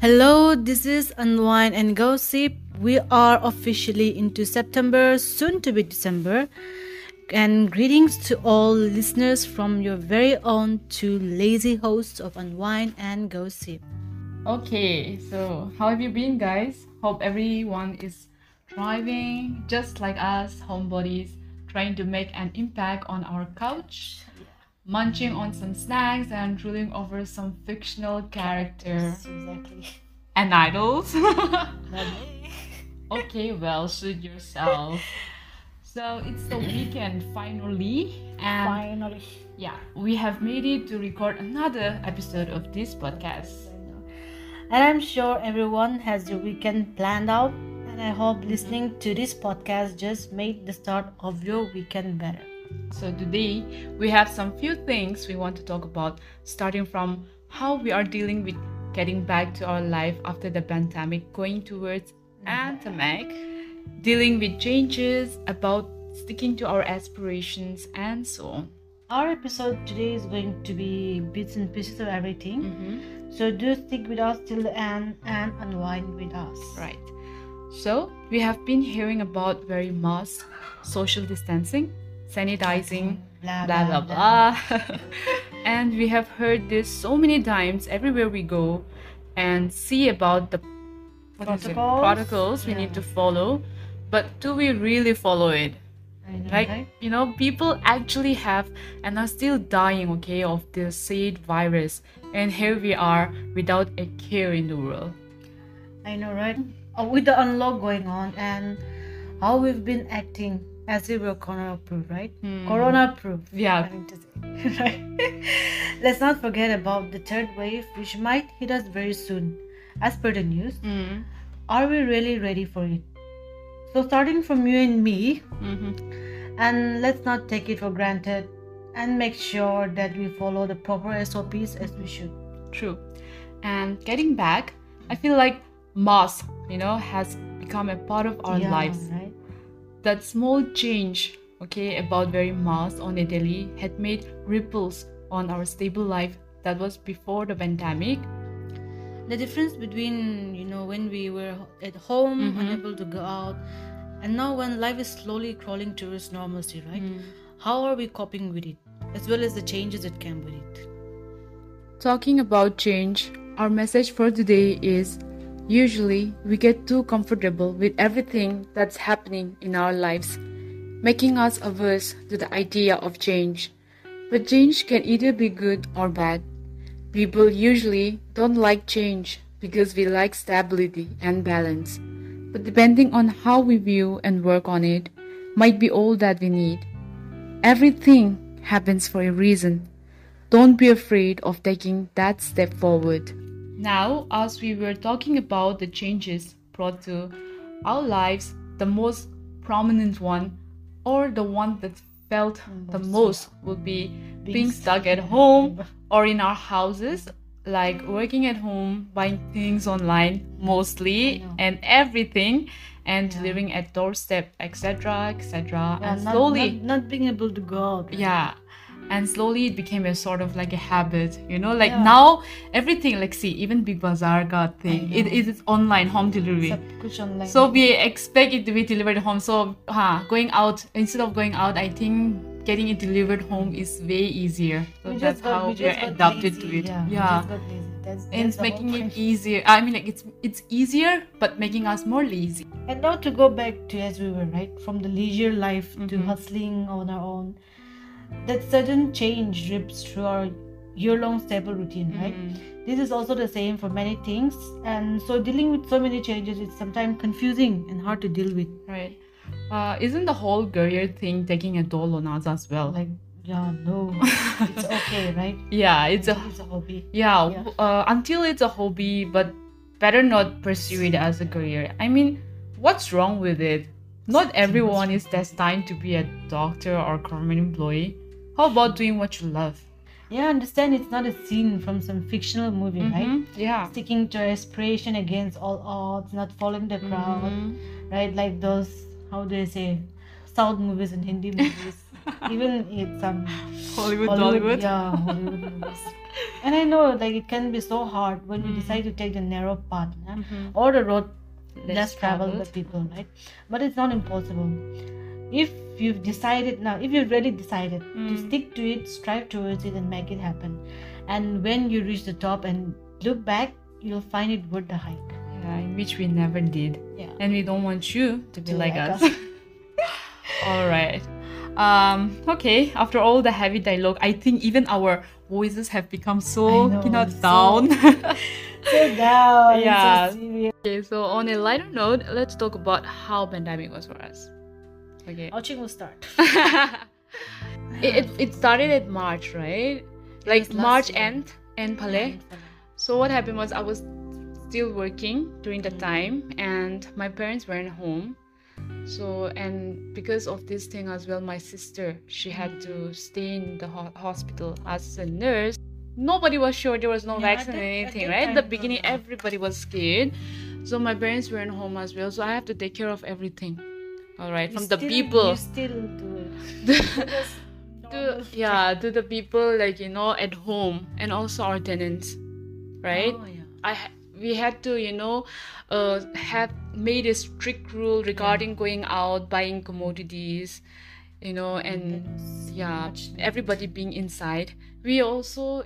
Hello, this is Unwind and Gossip. We are officially into September, soon to be December. And greetings to all listeners from your very own two lazy hosts of Unwind and Gossip. Okay, so how have you been, guys? Hope everyone is thriving, just like us homebodies, trying to make an impact on our couch, munching on some snacks and drooling over some fictional character. Exactly. And idols. Okay, well, suit yourself. So it's the weekend finally. And finally. Yeah, we have made it to record another episode of this podcast. And I'm sure everyone has your weekend planned out. And I hope listening to this podcast just made the start of your weekend better. So today, we have some few things we want to talk about, starting from how we are dealing with getting back to our life after the pandemic, going towards endemic, dealing with changes, about sticking to our aspirations, and so on. Our episode today is going to be bits and pieces of everything, so do stick with us till the end and unwind with us. Right. So, we have been hearing about wearing masks, social distancing, sanitizing, blah blah blah, blah. And we have heard this so many times everywhere we go and see about the protocols we need to follow, but do we really follow it? You know, people actually have and are still dying, okay, of the said virus, and here we are without a care in the world. I know, right? With the unlock going on and how we've been acting as we were corona-proof, right? Corona-proof. Yeah. Right? Let's not forget about the third wave, which might hit us very soon. As per the news, are we really ready for it? So starting from you and me, and let's not take it for granted and make sure that we follow the proper SOPs as we should. True. And getting back, I feel like mask, you know, has become a part of our lives. Right? That small change, okay, about wearing masks on a daily had made ripples on our stable life that was before the pandemic. The difference between, you know, when we were at home, unable to go out, and now when life is slowly crawling towards normalcy, right? How are we coping with it, as well as the changes that came with it? Talking about change, our message for today is: usually, we get too comfortable with everything that's happening in our lives, making us averse to the idea of change. But change can either be good or bad. People usually don't like change because we like stability and balance. But depending on how we view and work on it, might be all that we need. Everything happens for a reason. Don't be afraid of taking that step forward. Now, as we were talking about the changes brought to our lives, the most prominent one, or the one that felt the most, would be being stuck at home or in our houses, like working at home, buying things online mostly, and everything, and delivering at doorstep, etc., etc. And slowly, not being able to go out. Yeah. And slowly it became a sort of like a habit, you know, like now everything, like see, even Big Bazaar got thing, it is online, home delivery. So we expect it to be delivered home. So going out, instead of going out, I think getting it delivered home is way easier. So that's how we are adapted to it. Yeah. That's and it's making it easier. I mean, like it's easier, but making us more lazy. And now to go back to as we were, right? From the leisure life to hustling on our own. That sudden change rips through our year-long stable routine, right? This is also the same for many things, and so dealing with so many changes is sometimes confusing and hard to deal with. Right. Isn't the whole career thing taking a toll on us as well? Like, it's okay, right? It's a hobby. Until it's a hobby, but better not pursue it as a career. I mean, what's wrong with it? Not everyone is destined to be a doctor or government employee. How about doing what you love? Yeah, I understand it's not a scene from some fictional movie, right? Yeah. Sticking to aspiration against all odds, not following the crowd, right? Like those, how do I say, South movies and Hindi movies. Even it's some Hollywood. Yeah, Hollywood movies. And I know, like, it can be so hard when we decide to take the narrow path or the road less traveled by people, right? But it's not impossible. If you've decided now, if you've really decided to stick to it, strive towards it, and make it happen. And when you reach the top and look back, you'll find it worth the hike. Yeah, which we never did. Yeah. And we don't want you to be like us. All right. Okay, after all the heavy dialogue, I think even our voices have become so, down. So down. Yeah. So serious. Okay, so on a lighter note, let's talk about how pandemic was for us. Okay. Ouching will start. it started at March, right? Like March end pale. So what happened was I was still working during the time, and my parents weren't home. So, and because of this thing as well, my sister, she had to stay in the hospital as a nurse. Nobody was sure, there was no vaccine or anything, right? At the beginning, everybody was scared. So my parents weren't home as well, so I have to take care of everything. All right, from the people. You still do it. To the people, like, at home, and also our tenants, right? Oh, yeah. We had to, have made a strict rule regarding going out, buying commodities, everybody being inside. We also,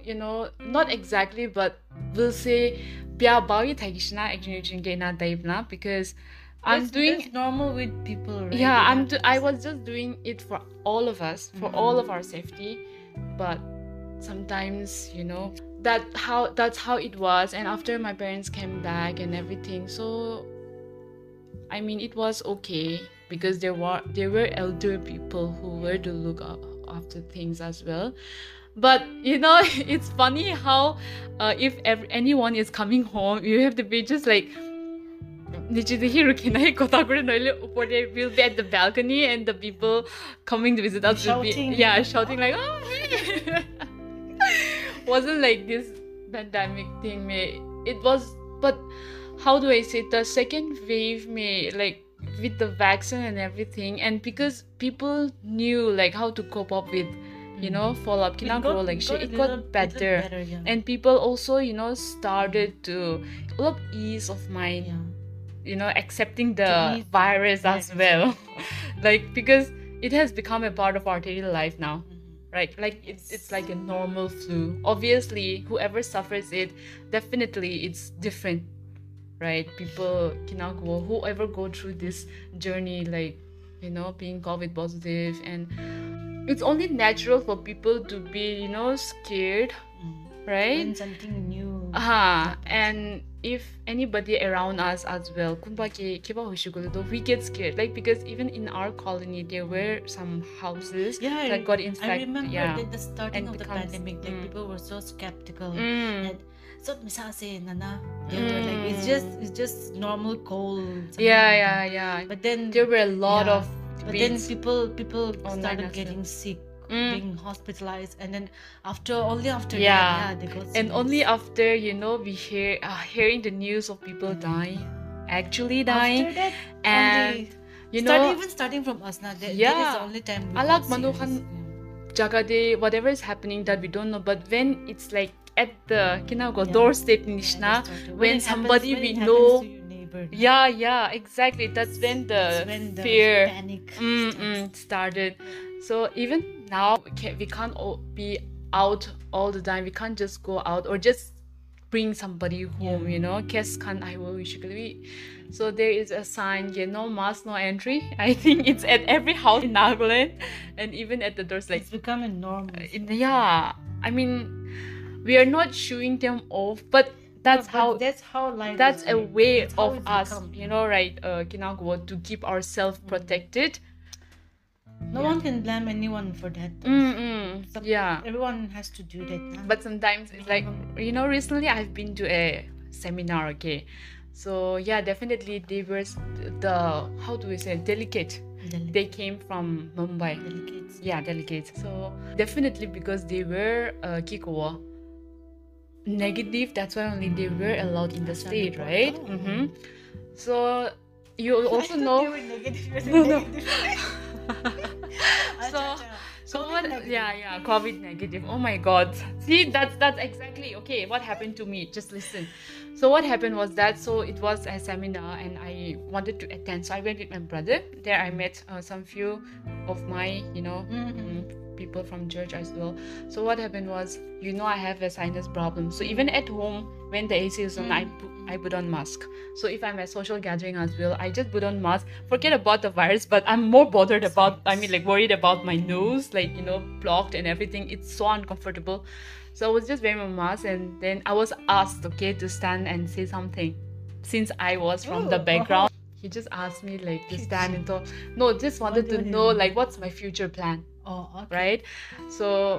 not exactly, but we'll say, because I'm doing normal with people. Right? Yeah, I was just doing it for all of us, for all of our safety, but sometimes, that's how it was. And after my parents came back and everything, so I mean it was okay because there were elder people who were to look after things as well. But it's funny how if anyone is coming home, you have to be just like, we'll be at the balcony and the people coming to visit us will be shouting like, oh hey. Wasn't like this pandemic thing, it was, but how do I say, the second wave, like with the vaccine and everything, and because people knew like how to cope up with fall up, it got better. Yeah. And people also started to a lot of ease of mind, accepting the virus as well. Like, because it has become a part of our daily life now. Right, like it's like a normal flu. Obviously, whoever suffers it, definitely it's different, right? People cannot go, whoever go through this journey, like, being COVID positive, and it's only natural for people to be, scared, right? And something new. And if anybody around us as well, we get scared. Like, because even in our colony, there were some houses that got infected. I remember that the starting of the pandemic, like, people were so skeptical. And so they were like, it's just normal cold. Yeah. But then there were a lot of debates. But then people started getting sick. Being hospitalized, and then after that, they got sick. And only after we hear hearing the news of people dying. After that, and starting from us now, that is the only time. Alag manukan jaga de whatever is happening that we don't know, but when it's like at the doorstep nishna, when somebody happens, we know. Yeah, exactly. That's when the fear, panic started. So even now, we can't be out all the time. We can't just go out or just bring somebody home, So there is a sign, no mask, no entry. I think it's at every house in Nagaland and even at the doors. Like, it's become a norm. Yeah. I mean, we are not shooing them off, but that's how life. That's a way of us, right? To keep ourselves protected. No one can blame anyone for that. Everyone has to do that. Now. But sometimes it's like, recently I've been to a seminar. Okay, so definitely they were delicate. They came from Mumbai. Delegates. Yeah, delegates. So definitely because they were kikowa. Negative, that's why only they were allowed in the state, right? So you also know. They were negative. So Someone, COVID negative. Oh my God. See, that's exactly okay. What happened to me? Just listen. So what happened was that, it was a seminar and I wanted to attend. So I went with my brother. There I met some few of my, people from church as well. So what happened was, I have a sinus problem. So even at home, when the AC is on, I put on mask. So if I'm at social gathering as well, I just put on mask. Forget about the virus, but I'm more bothered about, worried about my nose, blocked and everything. It's so uncomfortable. So I was just wearing my mask, and then I was asked, to stand and say something, since I was from the background. He just asked me to stand and talk. No, just wanted to know what's my future plan. Oh, okay. Right? So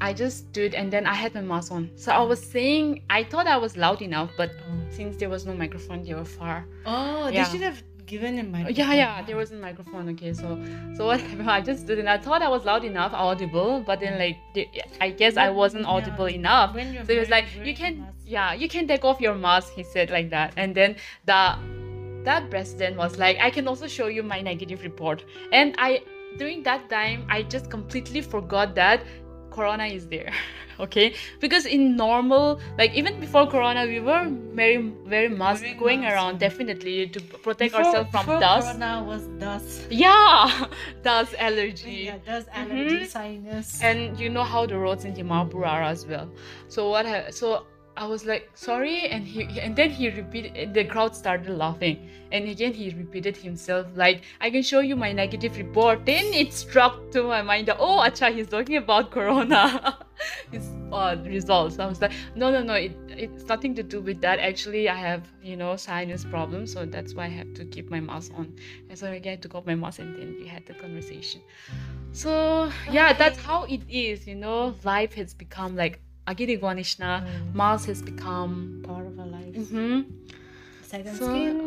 I just stood and then I had my mask on. So I was saying, I thought I was loud enough, but since there was no microphone, they were far. Oh, yeah. They should have given a microphone. Yeah, there wasn't a microphone. Okay, so what happened? I just stood and I thought I was loud enough, audible, but then I guess I wasn't audible enough. So he was like, you can take off your mask. He said like that, and then that president was like, I can also show you my negative report. And during that time, I just completely forgot that Corona is there, okay? Because in normal, even before Corona, we were very mask going around, definitely, to protect ourselves from dust. Before Corona was dust. Yeah, dust allergy. Yeah, dust allergy, sinus. And you know how the roads in Dimapur are as well. So I was like, sorry, and then he repeated. The crowd started laughing, and again he repeated himself, I can show you my negative report. Then it struck to my mind that, oh, acha, he's talking about Corona, his results. I was like, no, it's nothing to do with that. Actually, I have sinus problems, so that's why I have to keep my mask on. And so again, I took off my mask, and then we had the conversation. So yeah, that's how it is. Life has become Agiri Guanishna, Mars has become part of our life. Second skin.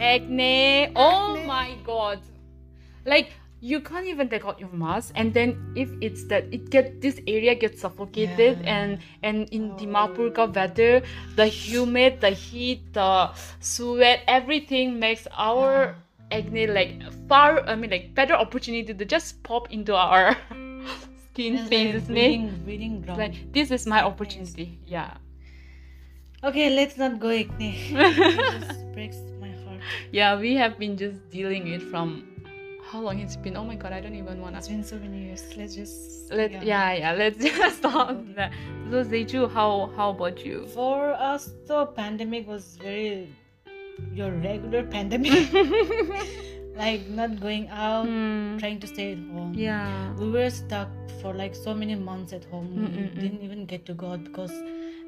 Acne. Oh my God. You can't even take out your mask, and then if it's that, this area gets suffocated, and in Dimapur ka weather, the humid, the heat, the sweat, everything makes our acne better opportunity to just pop into our skin faces, this is my opportunity. Yeah. Okay, let's not go acne. It just breaks my heart. Yeah, we have been just dealing it from how long it's been. Oh my God, I don't even want to. It's been so many years. Let's just stop that. So Zeju, how about you? For us, the pandemic was your regular pandemic. Not going out, trying to stay at home. Yeah. We were stuck for so many months at home. We didn't even get to go out because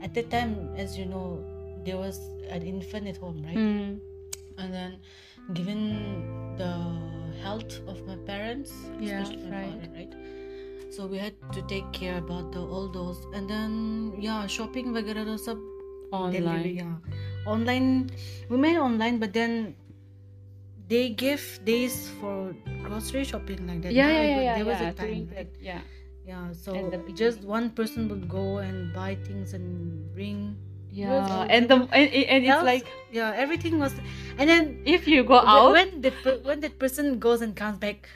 at that time, as you know, there was an infant at home, right? And then given the health of my parents, especially my mother, right? So we had to take care about all those. And then, shopping, vagara, sab online. Online. We made online, but then they give days for grocery shopping like that. There was a time. So just one person would go and buy things and bring. Everything was. And then if you go out, when that person goes and comes back,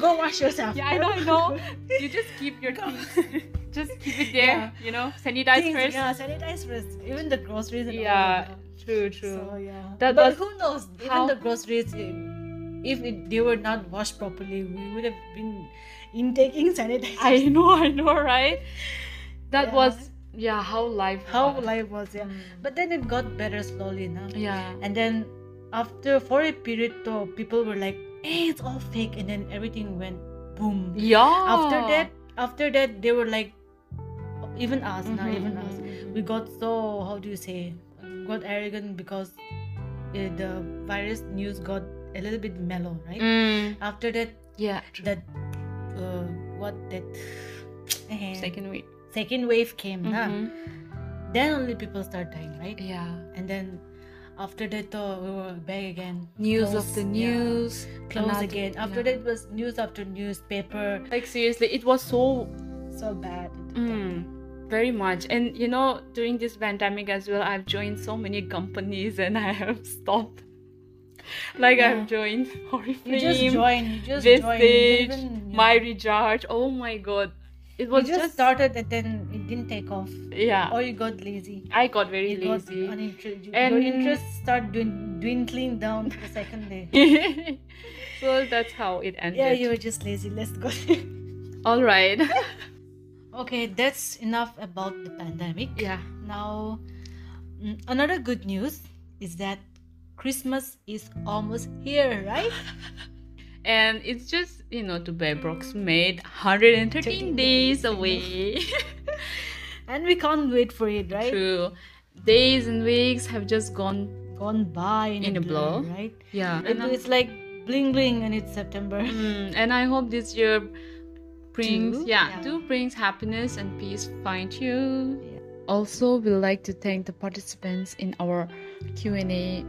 go wash yourself. Yeah, I don't know. You just keep your things. Just keep it there. Sanitize first. Yeah, sanitize first. Even the groceries. And all that. True. So, but who knows? Even the groceries, if they were not washed properly, we would have been intaking sanitizer. I know, right? That was how life was. But then it got better slowly, now. Yeah. And then after for a period, though, people were like, "Hey, it's all fake," and then everything went boom. Yeah. After that, they were like, even us, we got so, how do you say? Got arrogant because the virus news got a little bit mellow, right? After that, second wave came, then only people start dying, right? Yeah. And then after that, we were back again. News of the news. Close again. After that was news after newspaper. Seriously, it was so bad. Very much. And during this pandemic as well, I've joined so many companies and I have stopped Like I've joined Oriflame, Vistage, My Recharge. Oh my god. It was just started and then it didn't take off. Yeah. Or you got lazy. I got very lazy. And your interests start dwindling down the second day. So that's how it ended. Yeah, you were just lazy. Let's go. All right. Okay, that's enough about the pandemic. Yeah. Now, another good news is that Christmas is almost here, right? And it's just, you know, to be approximate 113 days away. And we can't wait for it, right? True. Days and weeks have just gone by in a blur, right? Yeah. And it's like bling bling and it's September. And I hope this year brings brings happiness and peace find you. Yeah. Also, we'd like to thank the participants in our Q&A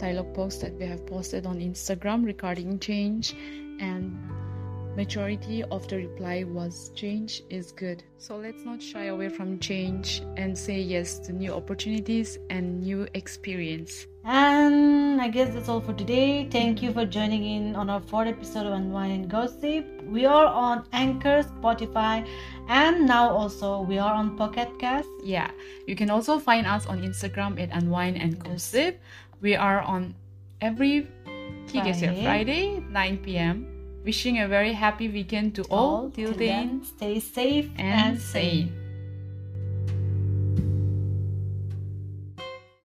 dialogue post that we have posted on Instagram regarding change, and majority of the reply was change is good. So let's not shy away from change and say yes to new opportunities and new experience. And I guess that's all for today. Thank you for joining in on our fourth episode of Unwind and Gossip. We are on Anchor, Spotify, and now also we are on Pocket Cast. Yeah, you can also find us on Instagram at Unwind and Gossip. We are on every Friday, 9 p.m. Wishing a very happy weekend to all. Till then, stay safe and sane.